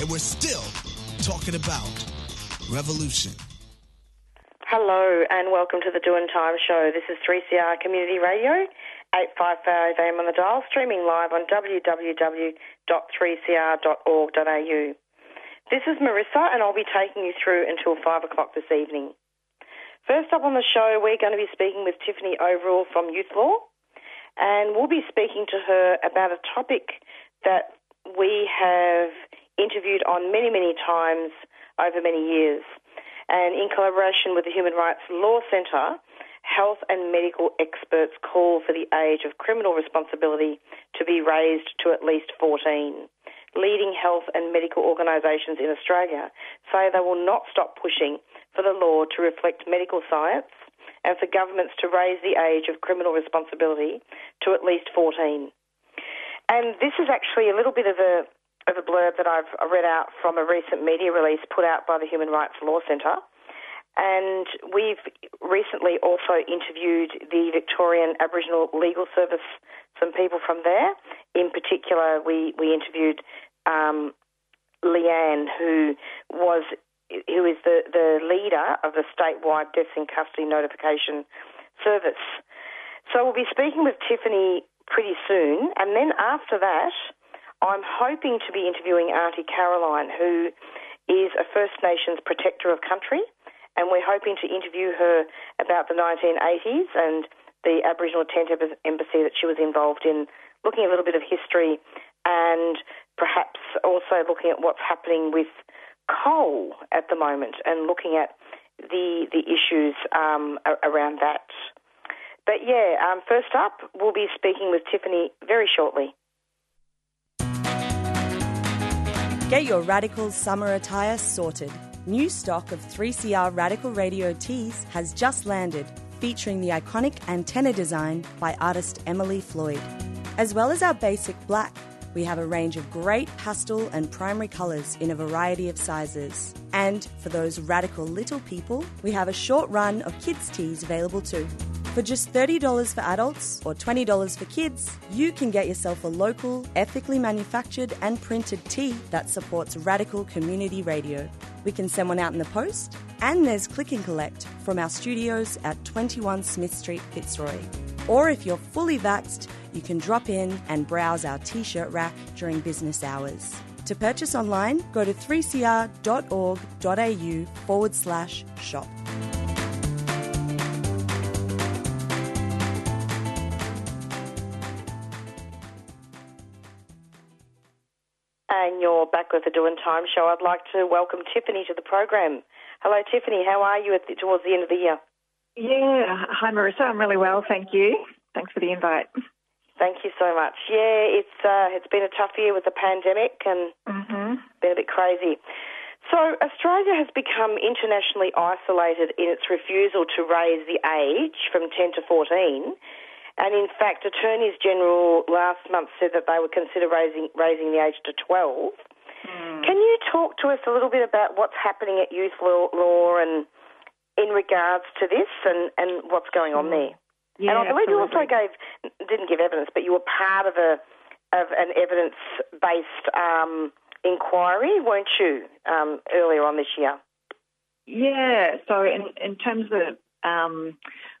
and we're still talking about revolution. Hello and welcome to the Doin' Time show. This is 3CR Community Radio, 855 AM on the dial, streaming live on www.3cr.org.au. This is Marissa and I'll be taking you through until 5 o'clock this evening. First up on the show, we're going to be speaking with Tiffany Overall from Youth Law, and we'll be speaking to her about a topic that we have interviewed on many, many times over many years. And in collaboration with the Human Rights Law Centre, health and medical experts call for the age of criminal responsibility to be raised to at least 14. Leading health and medical organisations in Australia say they will not stop pushing for the law to reflect medical science and for governments to raise the age of criminal responsibility to at least 14. And this is actually a little bit of a blurb that I've read out from a recent media release put out by the Human Rights Law Centre. And we've recently also interviewed the Victorian Aboriginal Legal Service, some people from there. In particular, we interviewed Leanne, who is the leader of the statewide Deaths in Custody Notification Service. So we'll be speaking with Tiffany pretty soon. And then after that, I'm hoping to be interviewing Aunty Carolyn, who is a First Nations protector of country, and we're hoping to interview her about the 1980s and the Aboriginal Tent Embassy that she was involved in, looking at a little bit of history and perhaps also looking at what's happening with coal at the moment and looking at the issues around that. But yeah, first up, we'll be speaking with Tiffany very shortly. Get your Radicals summer attire sorted. New stock of 3CR Radical Radio tees has just landed, featuring the iconic antenna design by artist Emily Floyd. As well as our basic black, we have a range of great pastel and primary colours in a variety of sizes. And for those radical little people, we have a short run of kids' tees available too. For just $30 for adults or $20 for kids, you can get yourself a local, ethically manufactured and printed tee that supports Radical Community Radio. We can send one out in the post, and there's Click and Collect from our studios at 21 Smith Street, Fitzroy. Or if you're fully vaxxed, you can drop in and browse our T-shirt rack during business hours. To purchase online, go to 3cr.org.au/shop. And you're back with the Doin' Time show. I'd like to welcome Tiffany to the program. Hello, Tiffany. How are you towards the end of the year? Yeah. Hi, Marissa. I'm really well, thank you. Thanks for the invite. Thank you so much. Yeah, it's been a tough year with the pandemic and been a bit crazy. So Australia has become internationally isolated in its refusal to raise the age from 10 to 14. And in fact, Attorneys General last month said that they would consider raising the age to 12. Mm. Can you talk to us a little bit about what's happening at Youth Law and in regards to this and what's going on there? Yeah, and I believe you also didn't give evidence, but you were part of an evidence-based inquiry, weren't you, earlier on this year? Yeah. So in terms of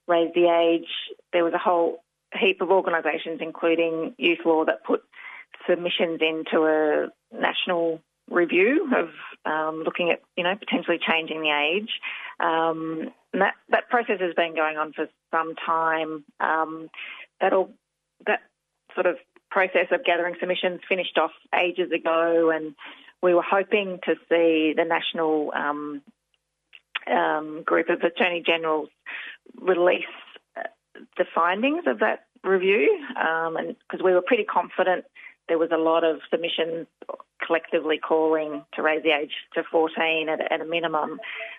raise the age, there was a whole heap of organisations, including Youth Law, that put submissions into a national review of looking at, you know, potentially changing the age. And that process has been going on for some time. That sort of process of gathering submissions finished off ages ago, and we were hoping to see the national group of Attorney Generals release the findings of that review, and because we were pretty confident there was a lot of submissions collectively calling to raise the age to 14 at a minimum.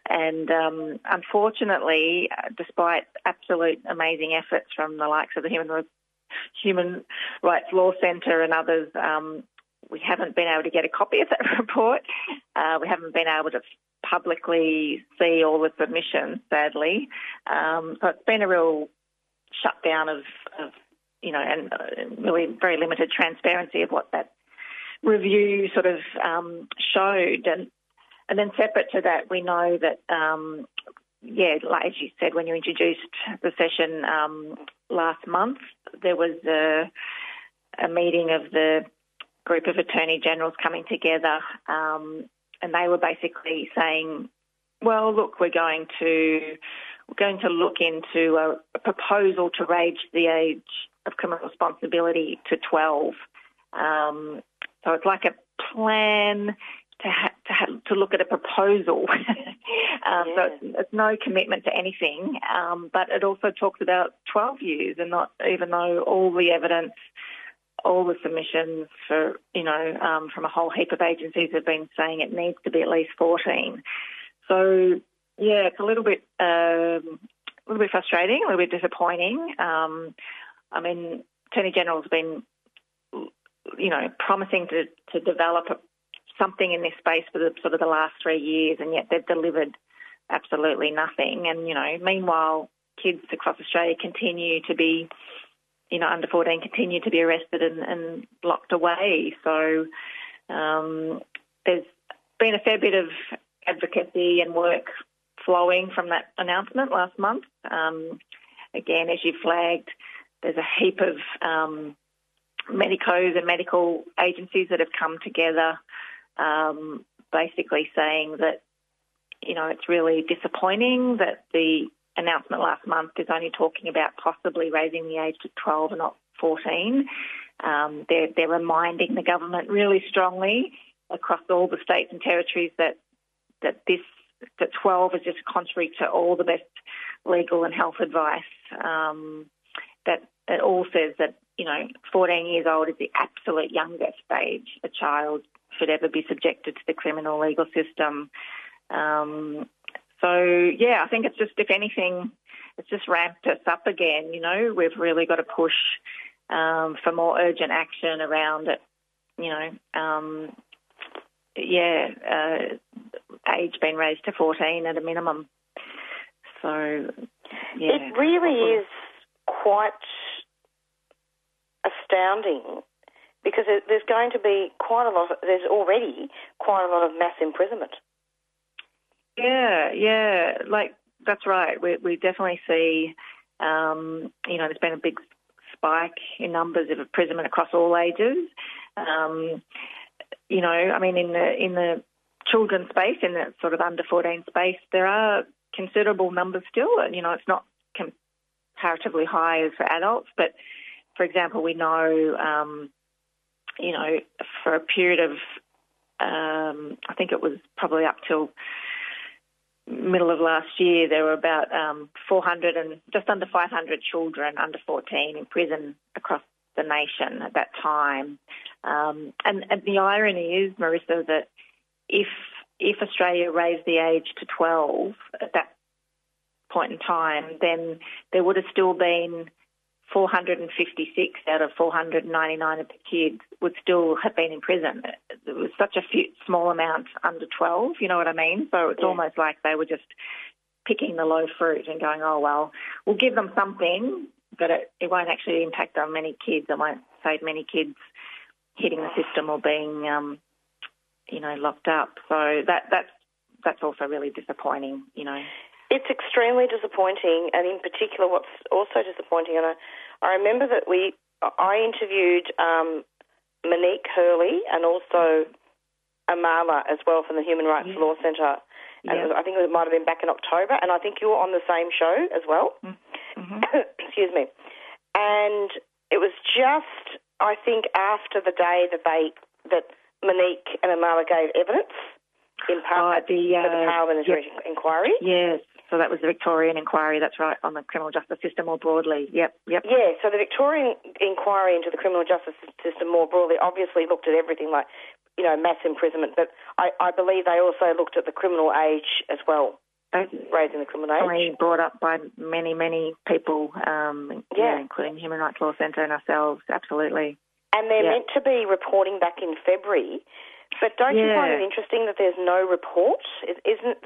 And unfortunately, despite absolute amazing efforts from the likes of the Human Rights Law Centre and others, we haven't been able to get a copy of that report. We haven't been able to publicly see all the submissions, sadly. So it's been a real shutdown of you know, and really very limited transparency of what that review sort of showed. And then separate to that, we know that, like as you said, when you introduced the session last month, there was a meeting of the group of Attorney Generals coming together, and they were basically saying, well, look, we're going to look into a proposal to raise the age of criminal responsibility to 12. So it's like a plan to look at a proposal. So it's no commitment to anything, but it also talks about 12 years, and not even though all the evidence, all the submissions for, you know, from a whole heap of agencies have been saying it needs to be at least 14. So yeah, it's a little bit frustrating, a little bit disappointing. I mean, Attorney General's been, you know, promising to develop something in this space for the sort of the last 3 years, and yet they've delivered absolutely nothing. And, you know, meanwhile, kids across Australia continue to be, you know, under 14 continue to be arrested and locked away. So there's been a fair bit of advocacy and work flowing from that announcement last month. Again, as you flagged, there's a heap of medicos and medical agencies that have come together, basically saying that, you know, it's really disappointing that the announcement last month is only talking about possibly raising the age to 12 and not 14. They're reminding the government really strongly across all the states and territories that 12 is just contrary to all the best legal and health advice. That it all says that, you know, 14 years old is the absolute youngest age a child should ever be subjected to the criminal legal system. So, yeah, I think it's just, if anything, it's just ramped us up again, you know. We've really got to push for more urgent action around it, you know. Age being raised to 14 at a minimum. So, yeah. It really is quite astounding, because there's going to be there's already quite a lot of mass imprisonment. Yeah, like that's right. We definitely see, you know, there's been a big spike in numbers of imprisonment across all ages. You know, I mean, in the children's space, in that sort of under 14 space, there are considerable numbers still. You know, it's not comparatively high as for adults, but for example, we know, you know, for a period of, I think it was probably up till middle of last year, there were about 400 and just under 500 children under 14 in prison across the nation at that time. And the irony is, Marissa, that if Australia raised the age to 12 at that point in time, then there would have still been 456 out of 499 of the kids would still have been in prison. It was such a small amount under 12, you know what I mean? So it's almost like they were just picking the low fruit and going, oh, well, we'll give them something, but it won't actually impact on many kids. It won't save many kids hitting the system or being, you know, locked up. So that's also really disappointing, you know. It's extremely disappointing, and in particular what's also disappointing, and I remember that I interviewed Monique Hurley and also Amala as well from the Human Rights Law Centre. And I think it might have been back in October, and I think you were on the same show as well. Excuse me. And it was just, I think, after the day that Monique and Amala gave evidence in part for the parliamentary inquiry. Yes. So that was the Victorian inquiry, that's right, on the criminal justice system more broadly. Yeah, so the Victorian inquiry into the criminal justice system more broadly obviously looked at everything like, you know, mass imprisonment, but I believe they also looked at the criminal age as well, raising the criminal age. Brought up by many, many people, including Human Rights Law Centre and ourselves, absolutely. And they're meant to be reporting back in February, but don't you find it interesting that there's no report? It's not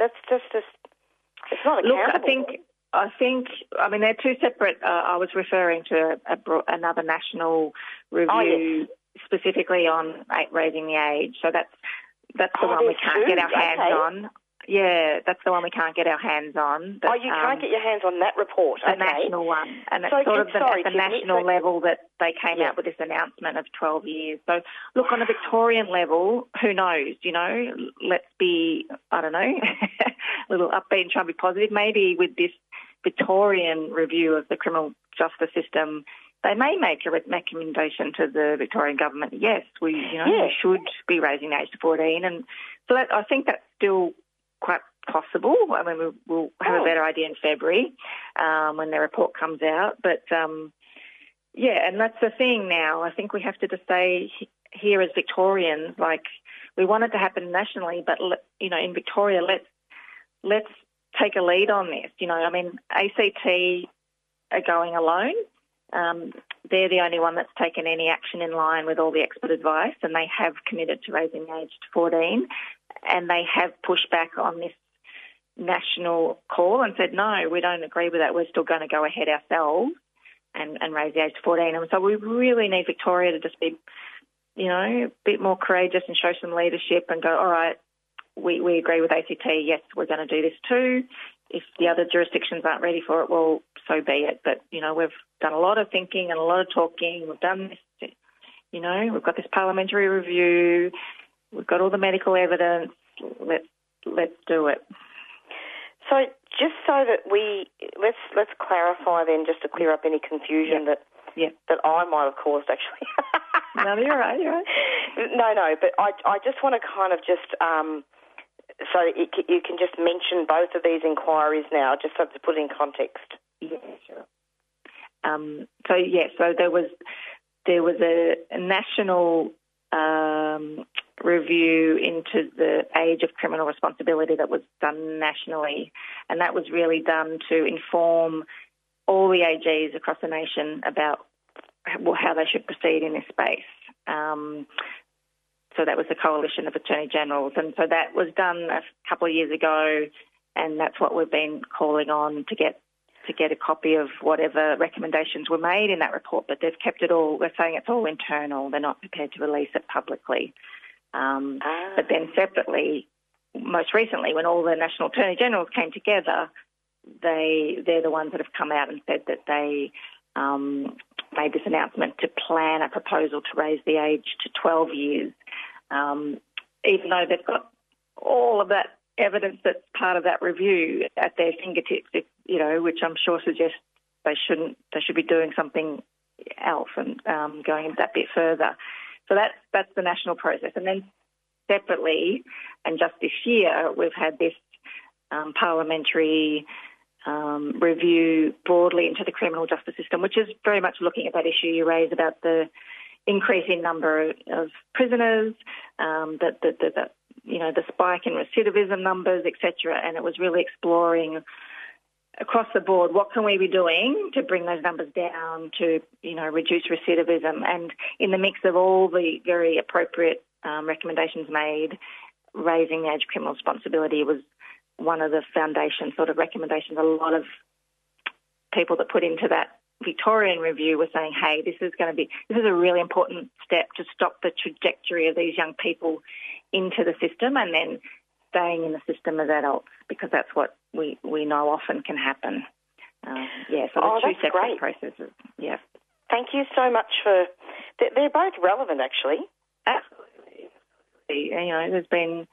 accountable. Look, I think. I mean, they're two separate. I was referring to another national review specifically on raising the age. So that's the one we can't get our hands on. Yeah, that's the one we can't get our hands on. That, you can't get your hands on that report. The national one, and it's at the national level that they came out with this announcement of 12 years. So, look, on a Victorian level, who knows? You know, let's be, I don't know, a little upbeat and try to be positive. Maybe with this Victorian review of the criminal justice system, they may make a recommendation to the Victorian government. Yes, we should be raising the age to 14, and so I think that's still quite possible. I mean, we'll have a better idea in February when their report comes out. But, and that's the thing now. I think we have to just say here as Victorians, like, we want it to happen nationally, but, you know, in Victoria, let's take a lead on this. You know, I mean, ACT are going alone. They're the only one that's taken any action in line with all the expert advice, and they have committed to raising the age to 14. And they have pushed back on this national call and said, no, we don't agree with that. We're still going to go ahead ourselves and raise the age to 14. And so we really need Victoria to just be, you know, a bit more courageous and show some leadership and go, all right, we agree with ACT. Yes, we're going to do this too. If the other jurisdictions aren't ready for it, well, so be it. But, you know, we've done a lot of thinking and a lot of talking. We've done this, you know, we've got this parliamentary review. We've got all the medical evidence. Let's do it. So, just so that let's clarify then, just to clear up any confusion that I might have caused, actually. No, you're right. You're right. No, but I just want to kind of just so you can just mention both of these inquiries now, just so to put it in context. Yeah, sure. So there was a national review into the age of criminal responsibility that was done nationally, and that was really done to inform all the AGs across the nation about how they should proceed in this space. So that was the coalition of Attorney Generals, and so that was done a couple of years ago, and that's what we've been calling on to get a copy of whatever recommendations were made in that report, but they've kept it all, they're saying it's all internal, they're not prepared to release it publicly. But then separately, most recently, when all the National Attorney Generals came together, they're the ones that have come out and said that they made this announcement to plan a proposal to raise the age to 12 years, even though they've got all of that evidence that's part of that review at their fingertips, you know, which I'm sure suggests they shouldn't. They should be doing something else and going that bit further. So that's the national process. And then separately, and just this year, we've had this parliamentary review broadly into the criminal justice system, which is very much looking at that issue you raised about the increase in number of prisoners, you know, the spike in recidivism numbers, etc. And it was really exploring across the board what can we be doing to bring those numbers down to, you know, reduce recidivism. And in the mix of all the very appropriate recommendations made, raising the age of criminal responsibility was one of the foundation sort of recommendations. A lot of people that put into that Victorian review were saying, hey, this is a really important step to stop the trajectory of these young people into the system and then staying in the system as adults, because that's what we know often can happen. So two separate processes. Yeah. Thank you so much they're both relevant, actually. Absolutely. policy. You know, there's been,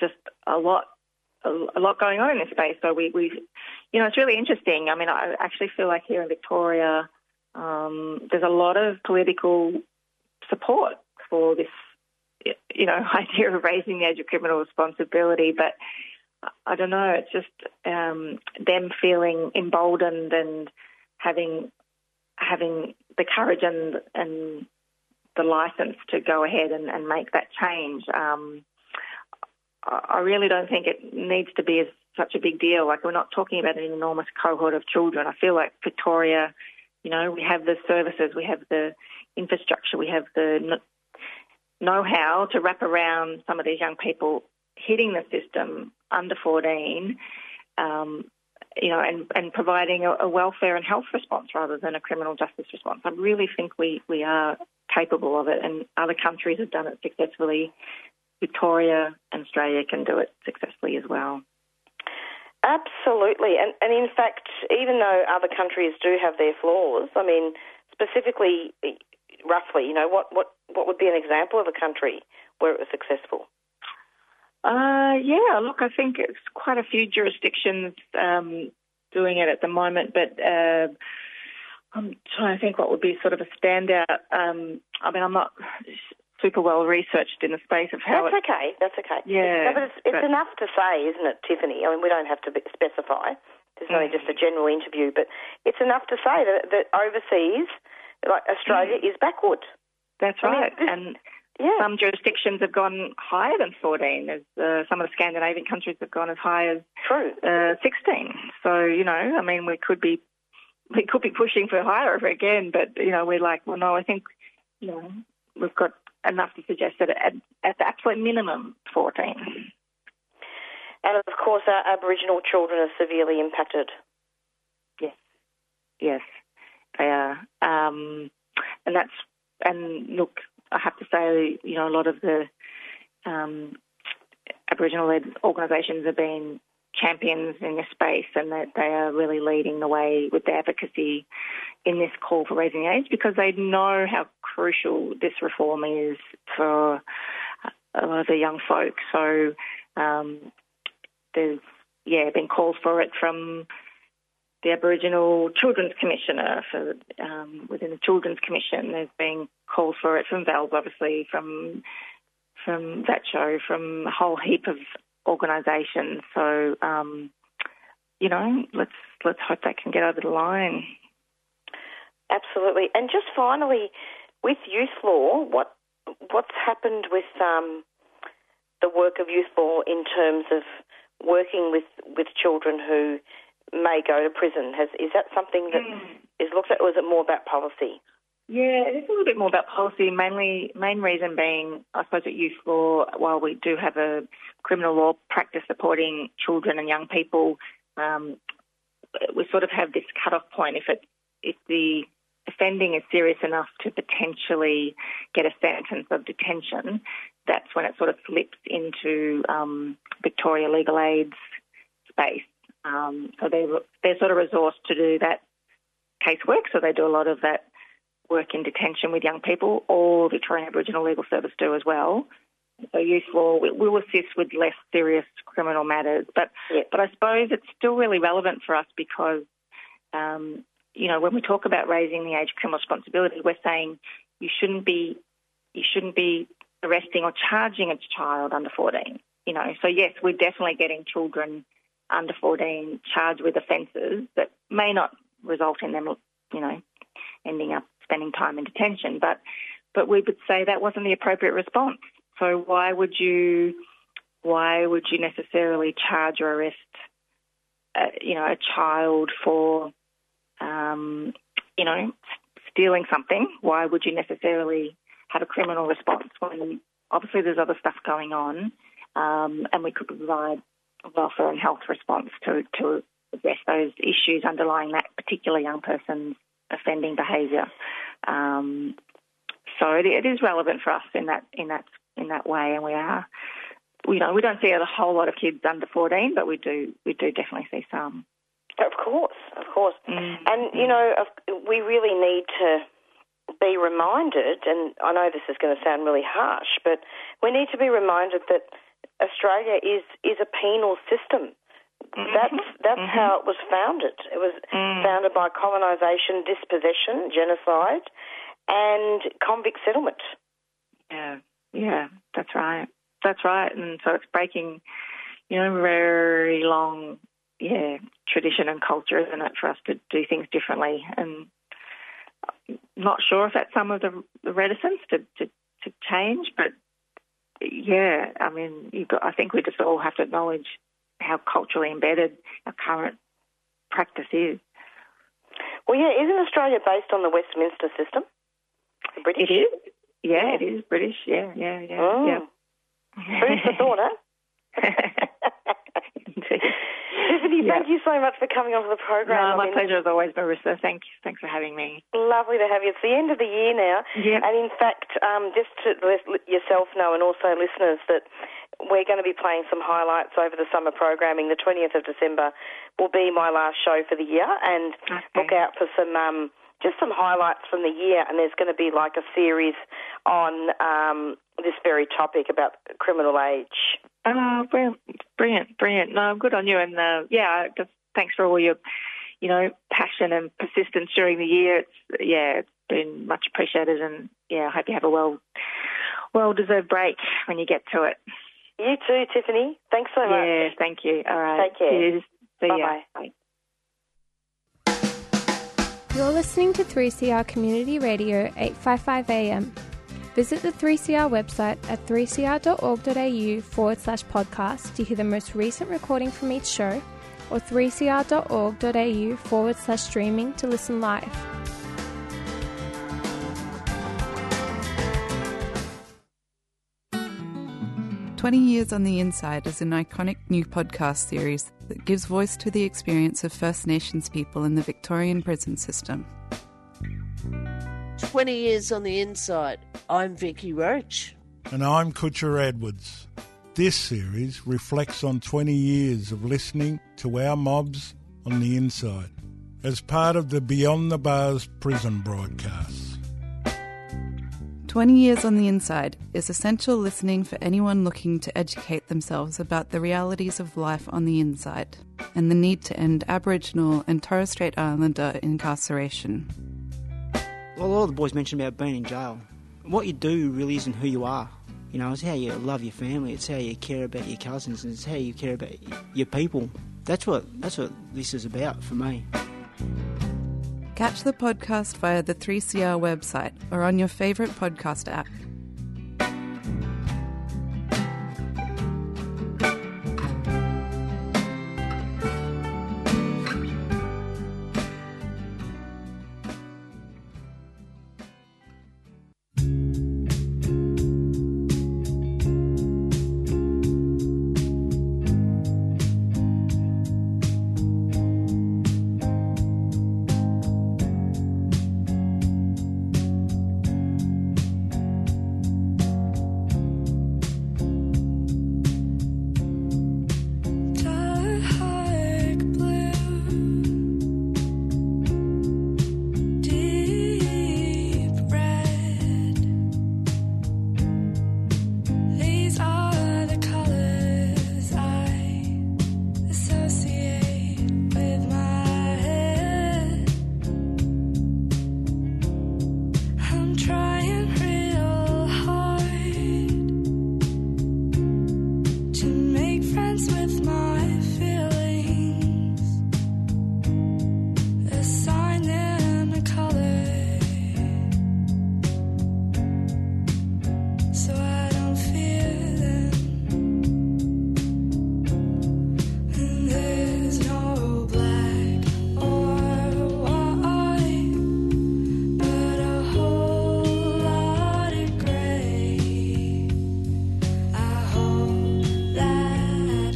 just a lot going on in this space. So we you know, it's really interesting. I mean, I actually feel like here in Victoria, there's a lot of political support for this, you know, idea of raising the age of criminal responsibility. But I don't know, it's just them feeling emboldened and having the courage and the license to go ahead and make that change. I really don't think it needs to be such a big deal. Like, we're not talking about an enormous cohort of children. I feel like Victoria, you know, we have the services, we have the infrastructure, we have the know-how to wrap around some of these young people hitting the system under 14, you know, and providing a welfare and health response rather than a criminal justice response. I really think we are capable of it, and other countries have done it successfully. Victoria and Australia can do it successfully as well. Absolutely. And in fact, even though other countries do have their flaws, I mean, specifically, roughly, you know, what would be an example of a country where it was successful? Yeah, look, I think it's quite a few jurisdictions doing it at the moment, but I'm trying to think what would be sort of a standout. I mean, I'm not super well researched in the space of how. That's okay. Yeah, no, but it's enough to say, isn't it, Tiffany? I mean, we don't have to specify. It's only just a general interview, but it's enough to say that overseas, like Australia, is backward. That's right, Yeah. Some jurisdictions have gone higher than 14. Some of the Scandinavian countries have gone as high as 16. So, you know, I mean, we could be pushing for higher again, but, you know, we're like, well, no, I think, you know, we've got enough to suggest that at the absolute minimum, 14. And, of course, our Aboriginal children are severely impacted. Yes, they are. Look, I have to say, you know, a lot of the Aboriginal-led organisations have been champions in this space, and that they are really leading the way with their advocacy in this call for raising age, because they know how crucial this reform is for a lot of the young folk. So there's, been calls for it from the Aboriginal Children's Commissioner within the Children's Commission. There's been calls for it from VALS, obviously, from VATCHO, from a whole heap of organisations. So, you know, let's hope that can get over the line. Absolutely. And just finally, with youth law, what's happened with the work of youth law in terms of working with children who may go to prison? Is that something that is looked at, or is it more about policy? Yeah, it's a little bit more about policy. Main reason being, I suppose, at youth law, while we do have a criminal law practice supporting children and young people, we sort of have this cut-off point. If the offending is serious enough to potentially get a sentence of detention, that's when it sort of slips into Victoria Legal Aid's space. So they're sort of resourced to do that casework, so they do a lot of that work in detention with young people, or Victorian Aboriginal Legal Service do as well. So youth law will assist with less serious criminal matters. But I suppose it's still really relevant for us because, you know, when we talk about raising the age of criminal responsibility, we're saying you shouldn't be arresting or charging a child under 14, you know. So, yes, we're definitely getting children under 14 charged with offences that may not result in them, you know, ending up spending time in detention. But we would say that wasn't the appropriate response. So why would you necessarily charge or arrest, you know, a child for, you know, stealing something? Why would you necessarily have a criminal response when obviously there's other stuff going on, and we could provide welfare and health response to address those issues underlying that particular young person's offending behaviour. So it is relevant for us in that way, and we are, you know, we don't see a whole lot of kids under 14, but we do definitely see some. Of course, and you know, we really need to be reminded, and I know this is going to sound really harsh, but we need to be reminded that Australia is a penal system. Mm-hmm. That's mm-hmm. how it was founded. It was founded by colonisation, dispossession, genocide, and convict settlement. Yeah, that's right. That's right. And so it's breaking, very long, tradition and culture, isn't it, for us to do things differently. And I'm not sure if that's some of the reticence to change, but I think we just all have to acknowledge how culturally embedded our current practice is. Well, isn't Australia based on the Westminster system? The British? It is. Yeah, it is British. Yeah. Oh. Yeah. Food for thought, eh? Tiffany, thank you so much for coming onto the program. No, my pleasure as always, Marissa. Thanks for having me. Lovely to have you. It's the end of the year now. Yep. And in fact, just to let yourself know and also listeners that we're going to be playing some highlights over the summer programming. The 20th of December will be my last show for the year, and look out for some highlights from the year, and there's going to be like a series on this very topic about criminal age. Oh, brilliant. No, good on you. And, just thanks for all your, passion and persistence during the year. It's been much appreciated, and, I hope you have a well-deserved break when you get to it. You too, Tiffany. Thanks so much. Yeah, thank you. All right. Take care. Cheers. See ya. Bye. You're listening to 3CR Community Radio 855 AM. Visit the 3CR website at 3cr.org.au/podcast to hear the most recent recording from each show, or 3cr.org.au/streaming to listen live. "20 Years on the Inside" is an iconic new podcast series that gives voice to the experience of First Nations people in the Victorian prison system. 20 Years on the Inside. I'm Vicky Roach. And I'm Kutcher Edwards. This series reflects on 20 years of listening to our mobs on the inside as part of the Beyond the Bars prison broadcasts. 20 Years on the Inside is essential listening for anyone looking to educate themselves about the realities of life on the inside and the need to end Aboriginal and Torres Strait Islander incarceration. Well, a lot of the boys mentioned about being in jail. What you do really isn't who you are. It's how you love your family, it's how you care about your cousins, and it's how you care about your people. That's what this is about for me. Catch the podcast via the 3CR website or on your favourite podcast app.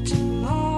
Tomorrow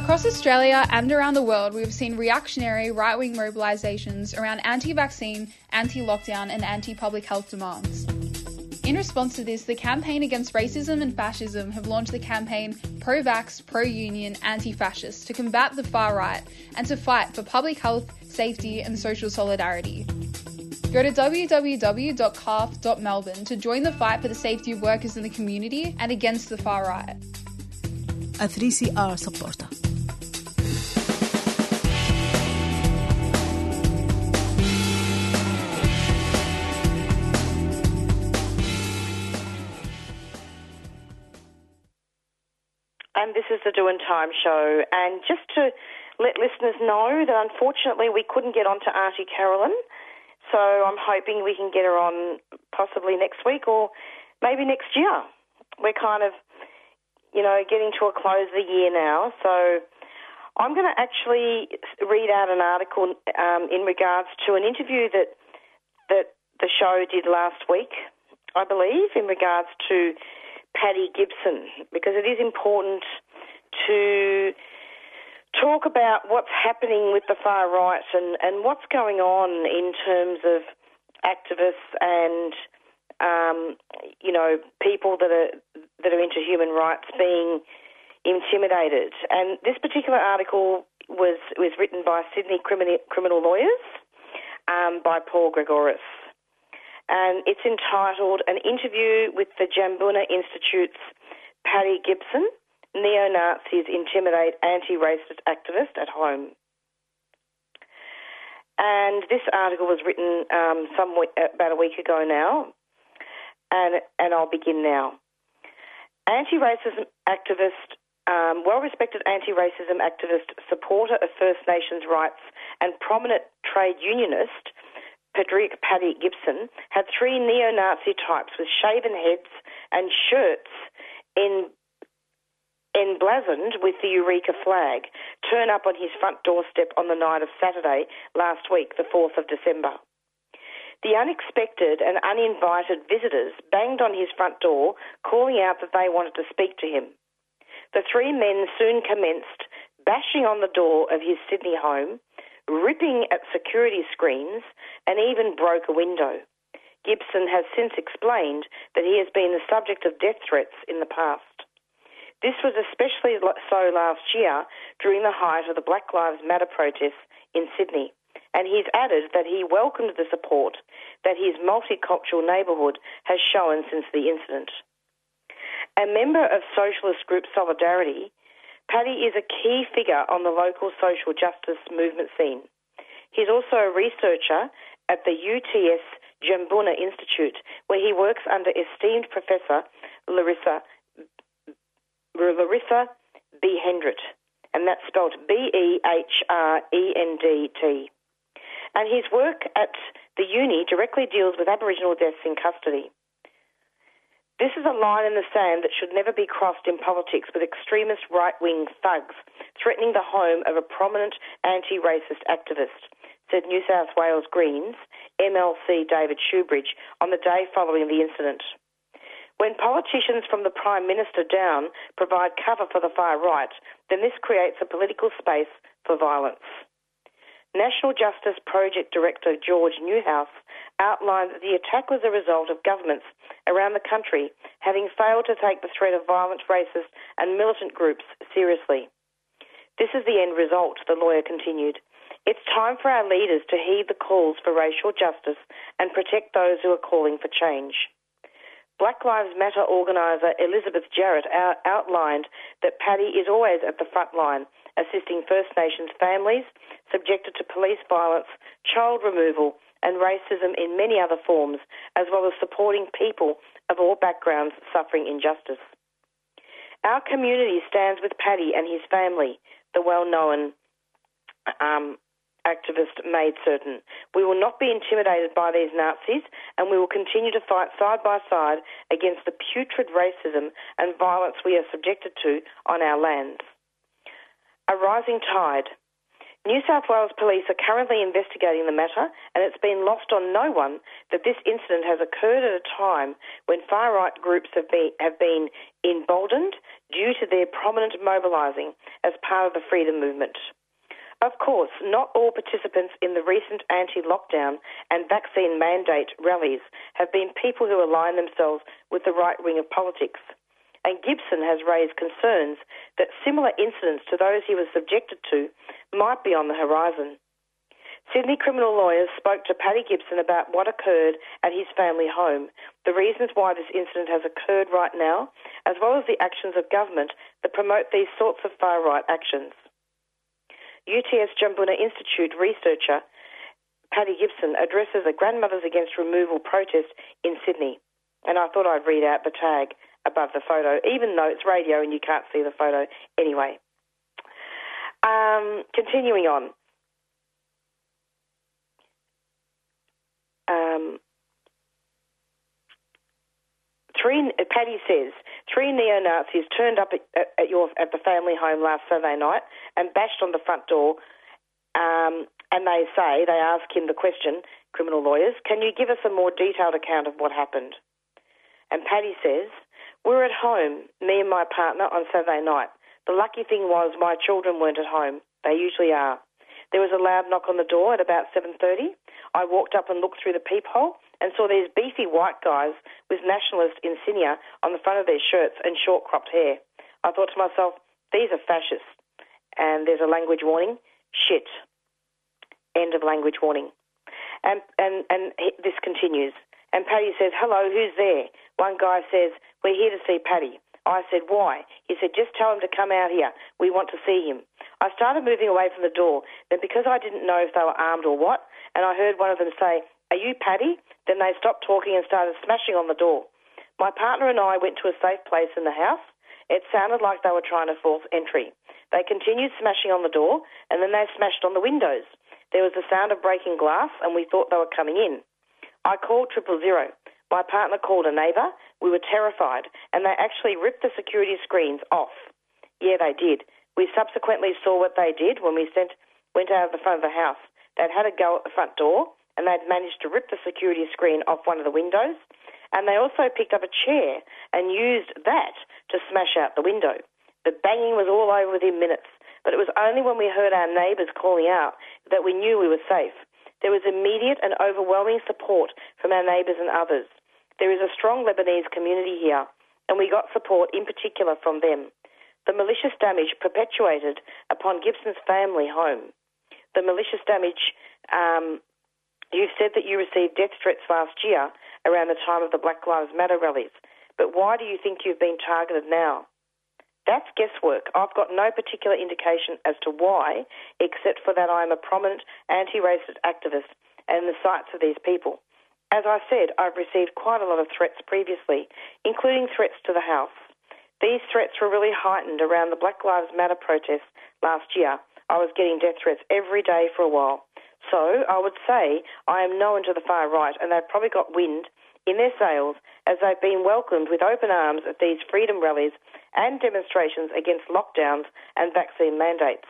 Across Australia and around the world, we've seen reactionary right-wing mobilisations around anti-vaccine, anti-lockdown and anti-public health demands. In response to this, the Campaign Against Racism and Fascism have launched the campaign Pro-Vax, Pro-Union, Anti-Fascist to combat the far right and to fight for public health, safety and social solidarity. Go to www.calf.melbourne to join the fight for the safety of workers in the community and against the far right. A 3CR supporter. And this is the Do and Time show. And just to let listeners know that unfortunately we couldn't get on to Aunty Carolyn. So I'm hoping we can get her on possibly next week or maybe next year. We're kind of, you know, getting to a close of the year now. So I'm going to actually read out an article in regards to an interview that the show did last week, I believe, in regards to Paddy Gibson, because it is important to talk about what's happening with the far right and what's going on in terms of activists and, you know, people that are into human rights being intimidated. And this particular article was written by Sydney Criminal Lawyers by Paul Gregoris. And it's entitled An Interview with the Jambunna Institute's Paddy Gibson, Neo-Nazis Intimidate Anti-Racist Activist at Home. And this article was written about a week ago now, and I'll begin now. Anti-racism activist, well-respected anti-racism activist, supporter of First Nations rights and prominent trade unionist, Paddy Gibson, had three neo-Nazi types with shaven heads and shirts emblazoned with the Eureka flag turn up on his front doorstep on the night of Saturday last week, the 4th of December. The unexpected and uninvited visitors banged on his front door, calling out that they wanted to speak to him. The three men soon commenced bashing on the door of his Sydney home, ripping at security screens, and even broke a window. Gibson has since explained that he has been the subject of death threats in the past. This was especially so last year during the height of the Black Lives Matter protests in Sydney, and he's added that he welcomed the support that his multicultural neighbourhood has shown since the incident. A member of socialist group Solidarity, Paddy is a key figure on the local social justice movement scene. He's also a researcher at the UTS Jambunna Institute, where he works under esteemed Professor Larissa Behrendt, and that's spelled B-E-H-R-E-N-D-T. And his work at the uni directly deals with Aboriginal deaths in custody. This is a line in the sand that should never be crossed in politics, with extremist right-wing thugs threatening the home of a prominent anti-racist activist, said New South Wales Greens MLC David Shoebridge on the day following the incident. When politicians from the Prime Minister down provide cover for the far right, then this creates a political space for violence. National Justice Project Director George Newhouse outlined that the attack was a result of governments around the country having failed to take the threat of violent, racist and militant groups seriously. This is the end result, the lawyer continued. It's time for our leaders to heed the calls for racial justice and protect those who are calling for change. Black Lives Matter organiser Elizabeth Jarrett outlined that Paddy is always at the front line, assisting First Nations families subjected to police violence, child removal and racism in many other forms, as well as supporting people of all backgrounds suffering injustice. Our community stands with Paddy and his family, the well-known activist made certain. We will not be intimidated by these Nazis, and we will continue to fight side by side against the putrid racism and violence we are subjected to on our lands. A rising tide. New South Wales Police are currently investigating the matter, and it's been lost on no one that this incident has occurred at a time when far-right groups have been emboldened due to their prominent mobilising as part of the freedom movement. Of course, not all participants in the recent anti-lockdown and vaccine mandate rallies have been people who align themselves with the right wing of politics. And Gibson has raised concerns that similar incidents to those he was subjected to might be on the horizon. Sydney Criminal Lawyers spoke to Paddy Gibson about what occurred at his family home, the reasons why this incident has occurred right now, as well as the actions of government that promote these sorts of far-right actions. UTS Jambunna Institute researcher Paddy Gibson addresses a Grandmothers Against Removal protest in Sydney. And I thought I'd read out the tag above the photo, even though it's radio and you can't see the photo anyway. Continuing on. Paddy says, 3 neo-Nazis turned up at the family home last Saturday night and bashed on the front door, and they ask him the question, criminal lawyers, can you give us a more detailed account of what happened? And Paddy says, we're at home, me and my partner, on Saturday night. The lucky thing was my children weren't at home. They usually are. There was a loud knock on the door at about 7:30. I walked up and looked through the peephole and saw these beefy white guys with nationalist insignia on the front of their shirts and short-cropped hair. I thought to myself, these are fascists. And there's a language warning. Shit. End of language warning. And this continues. And Paddy says, hello, who's there? One guy says, we're here to see Paddy. I said, why? He said, just tell him to come out here. We want to see him. I started moving away from the door. Then because I didn't know if they were armed or what, and I heard one of them say, are you Paddy? Then they stopped talking and started smashing on the door. My partner and I went to a safe place in the house. It sounded like they were trying to force entry. They continued smashing on the door, and then they smashed on the windows. There was the sound of breaking glass, and we thought they were coming in. I called 000. My partner called a neighbour. We were terrified, and they actually ripped the security screens off. Yeah, they did. We subsequently saw what they did when we went out of the front of the house. They'd had a go at the front door, and they'd managed to rip the security screen off one of the windows, and they also picked up a chair and used that to smash out the window. The banging was all over within minutes, but it was only when we heard our neighbours calling out that we knew we were safe. There was immediate and overwhelming support from our neighbours and others. There is a strong Lebanese community here, and we got support in particular from them. The malicious damage perpetuated upon Gibson's family home. The malicious damage, you've said that you received death threats last year around the time of the Black Lives Matter rallies, but why do you think you've been targeted now? That's guesswork. I've got no particular indication as to why, except for that I'm a prominent anti-racist activist and the sights of these people. As I said, I've received quite a lot of threats previously, including threats to the house. These threats were really heightened around the Black Lives Matter protests last year. I was getting death threats every day for a while. So I would say I am known to the far right, and they've probably got wind in their sails as they've been welcomed with open arms at these freedom rallies and demonstrations against lockdowns and vaccine mandates.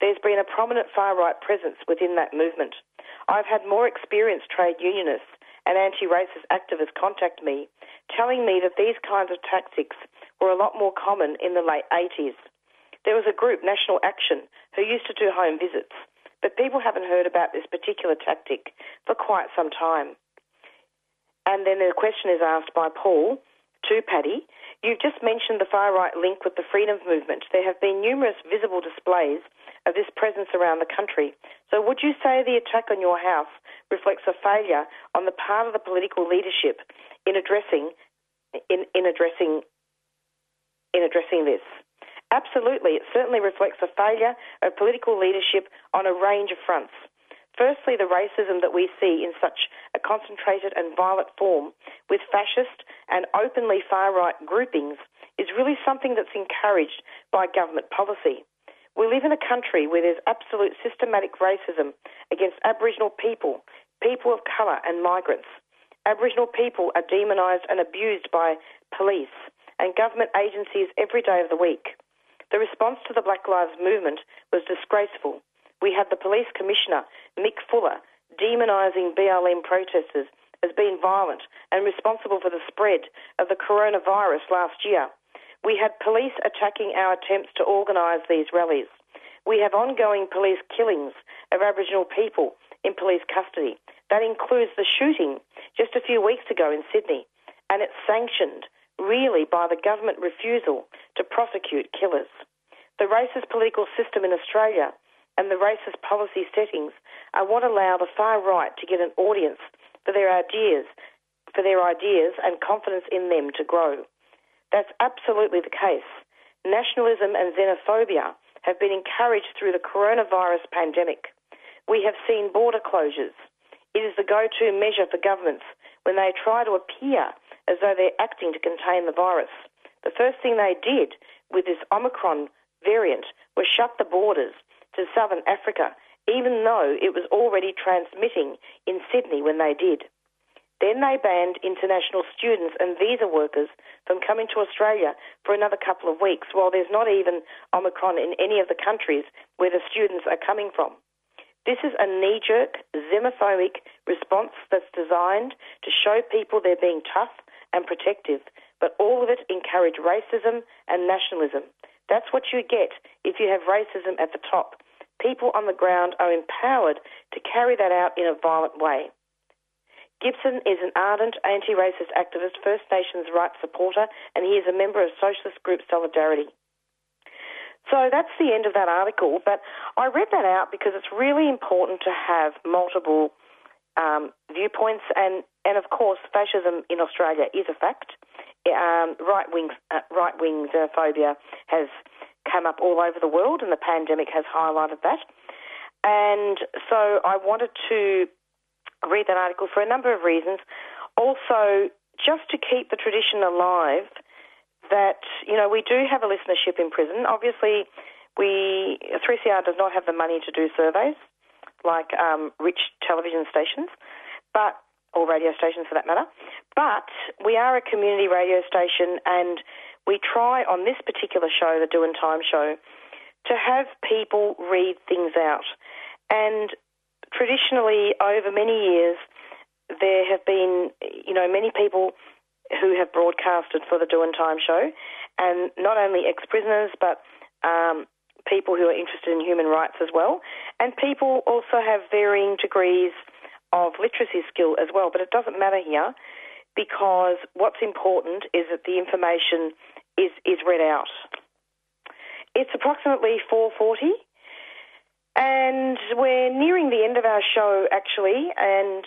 There's been a prominent far-right presence within that movement. I've had more experienced trade unionists and anti-racist activists contact me, telling me that these kinds of tactics were a lot more common in the late 80s. There was a group, National Action, who used to do home visits, but people haven't heard about this particular tactic for quite some time. And then the question is asked by Paul to Paddy. You've just mentioned the far-right link with the freedom movement. There have been numerous visible displays of this presence around the country. So would you say the attack on your house reflects a failure on the part of the political leadership in addressing this? Absolutely. It certainly reflects a failure of political leadership on a range of fronts. Firstly, the racism that we see in such a concentrated and violent form with fascist and openly far-right groupings is really something that's encouraged by government policy. We live in a country where there's absolute systematic racism against Aboriginal people, people of colour and migrants. Aboriginal people are demonised and abused by police and government agencies every day of the week. The response to the Black Lives Movement was disgraceful. we had the police commissioner, Mick Fuller, demonising BLM protesters as being violent and responsible for the spread of the coronavirus last year. We had police attacking our attempts to organise these rallies. We have ongoing police killings of Aboriginal people in police custody. That includes the shooting just a few weeks ago in Sydney, and it's sanctioned really by the government refusal to prosecute killers. The racist political system in Australia and the racist policy settings are what allow the far right to get an audience for their ideas and confidence in them to grow. That's absolutely the case. Nationalism and xenophobia have been encouraged through the coronavirus pandemic. We have seen border closures. It is the go-to measure for governments when they try to appear as though they're acting to contain the virus. The first thing they did with this Omicron variant was shut the borders to southern Africa, even though it was already transmitting in Sydney when they did. Then they banned international students and visa workers from coming to Australia for another couple of weeks, while there's not even Omicron in any of the countries where the students are coming from. This is a knee-jerk, xenophobic response that's designed to show people they're being tough and protective, but all of it encouraged racism and nationalism. That's what you get if you have racism at the top. People on the ground are empowered to carry that out in a violent way. Gibson is an ardent anti-racist activist, First Nations rights supporter, and he is a member of socialist group Solidarity. So that's the end of that article, but I read that out because it's really important to have multiple viewpoints, and of course fascism in Australia is a fact. Right-wing xenophobia has come up all over the world, and the pandemic has highlighted that. And so I wanted to read that article for a number of reasons. Also, just to keep the tradition alive that, you know, we do have a listenership in prison. Obviously, 3CR does not have the money to do surveys like rich television stations, but or radio stations for that matter. But we are a community radio station, and we try on this particular show, the Do and Time show, to have people read things out. And traditionally, over many years, there have been, you know, many people who have broadcasted for the Do and Time show, and not only ex-prisoners but people who are interested in human rights as well, and people also have varying degrees of literacy skill as well. But it doesn't matter here, because what's important is that the information is read out. It's approximately 4:40. And we're nearing the end of our show, actually, and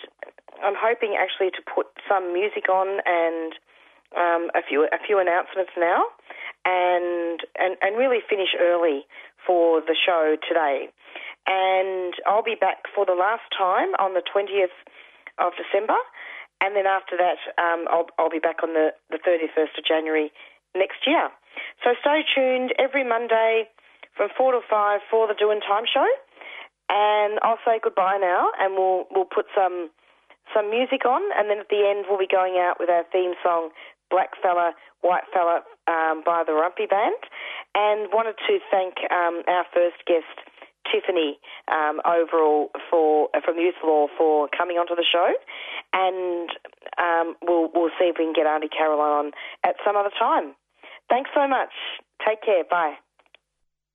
I'm hoping actually to put some music on and a few announcements now, and really finish early for the show today. And I'll be back for the last time on the 20th of December, and then after that I'll be back on the 31st of January next year. So stay tuned every Monday from 4 to 5 for the Do and Time show. And I'll say goodbye now, and we'll put some music on, and then at the end we'll be going out with our theme song, Black Fella, White Fella, by the Rumpy Band. And wanted to thank our first guest, Tiffany Overall from Youth Law, for coming onto the show, and we'll see if we can get Aunty Carolyn on at some other time. Thanks so much. Take care. Bye.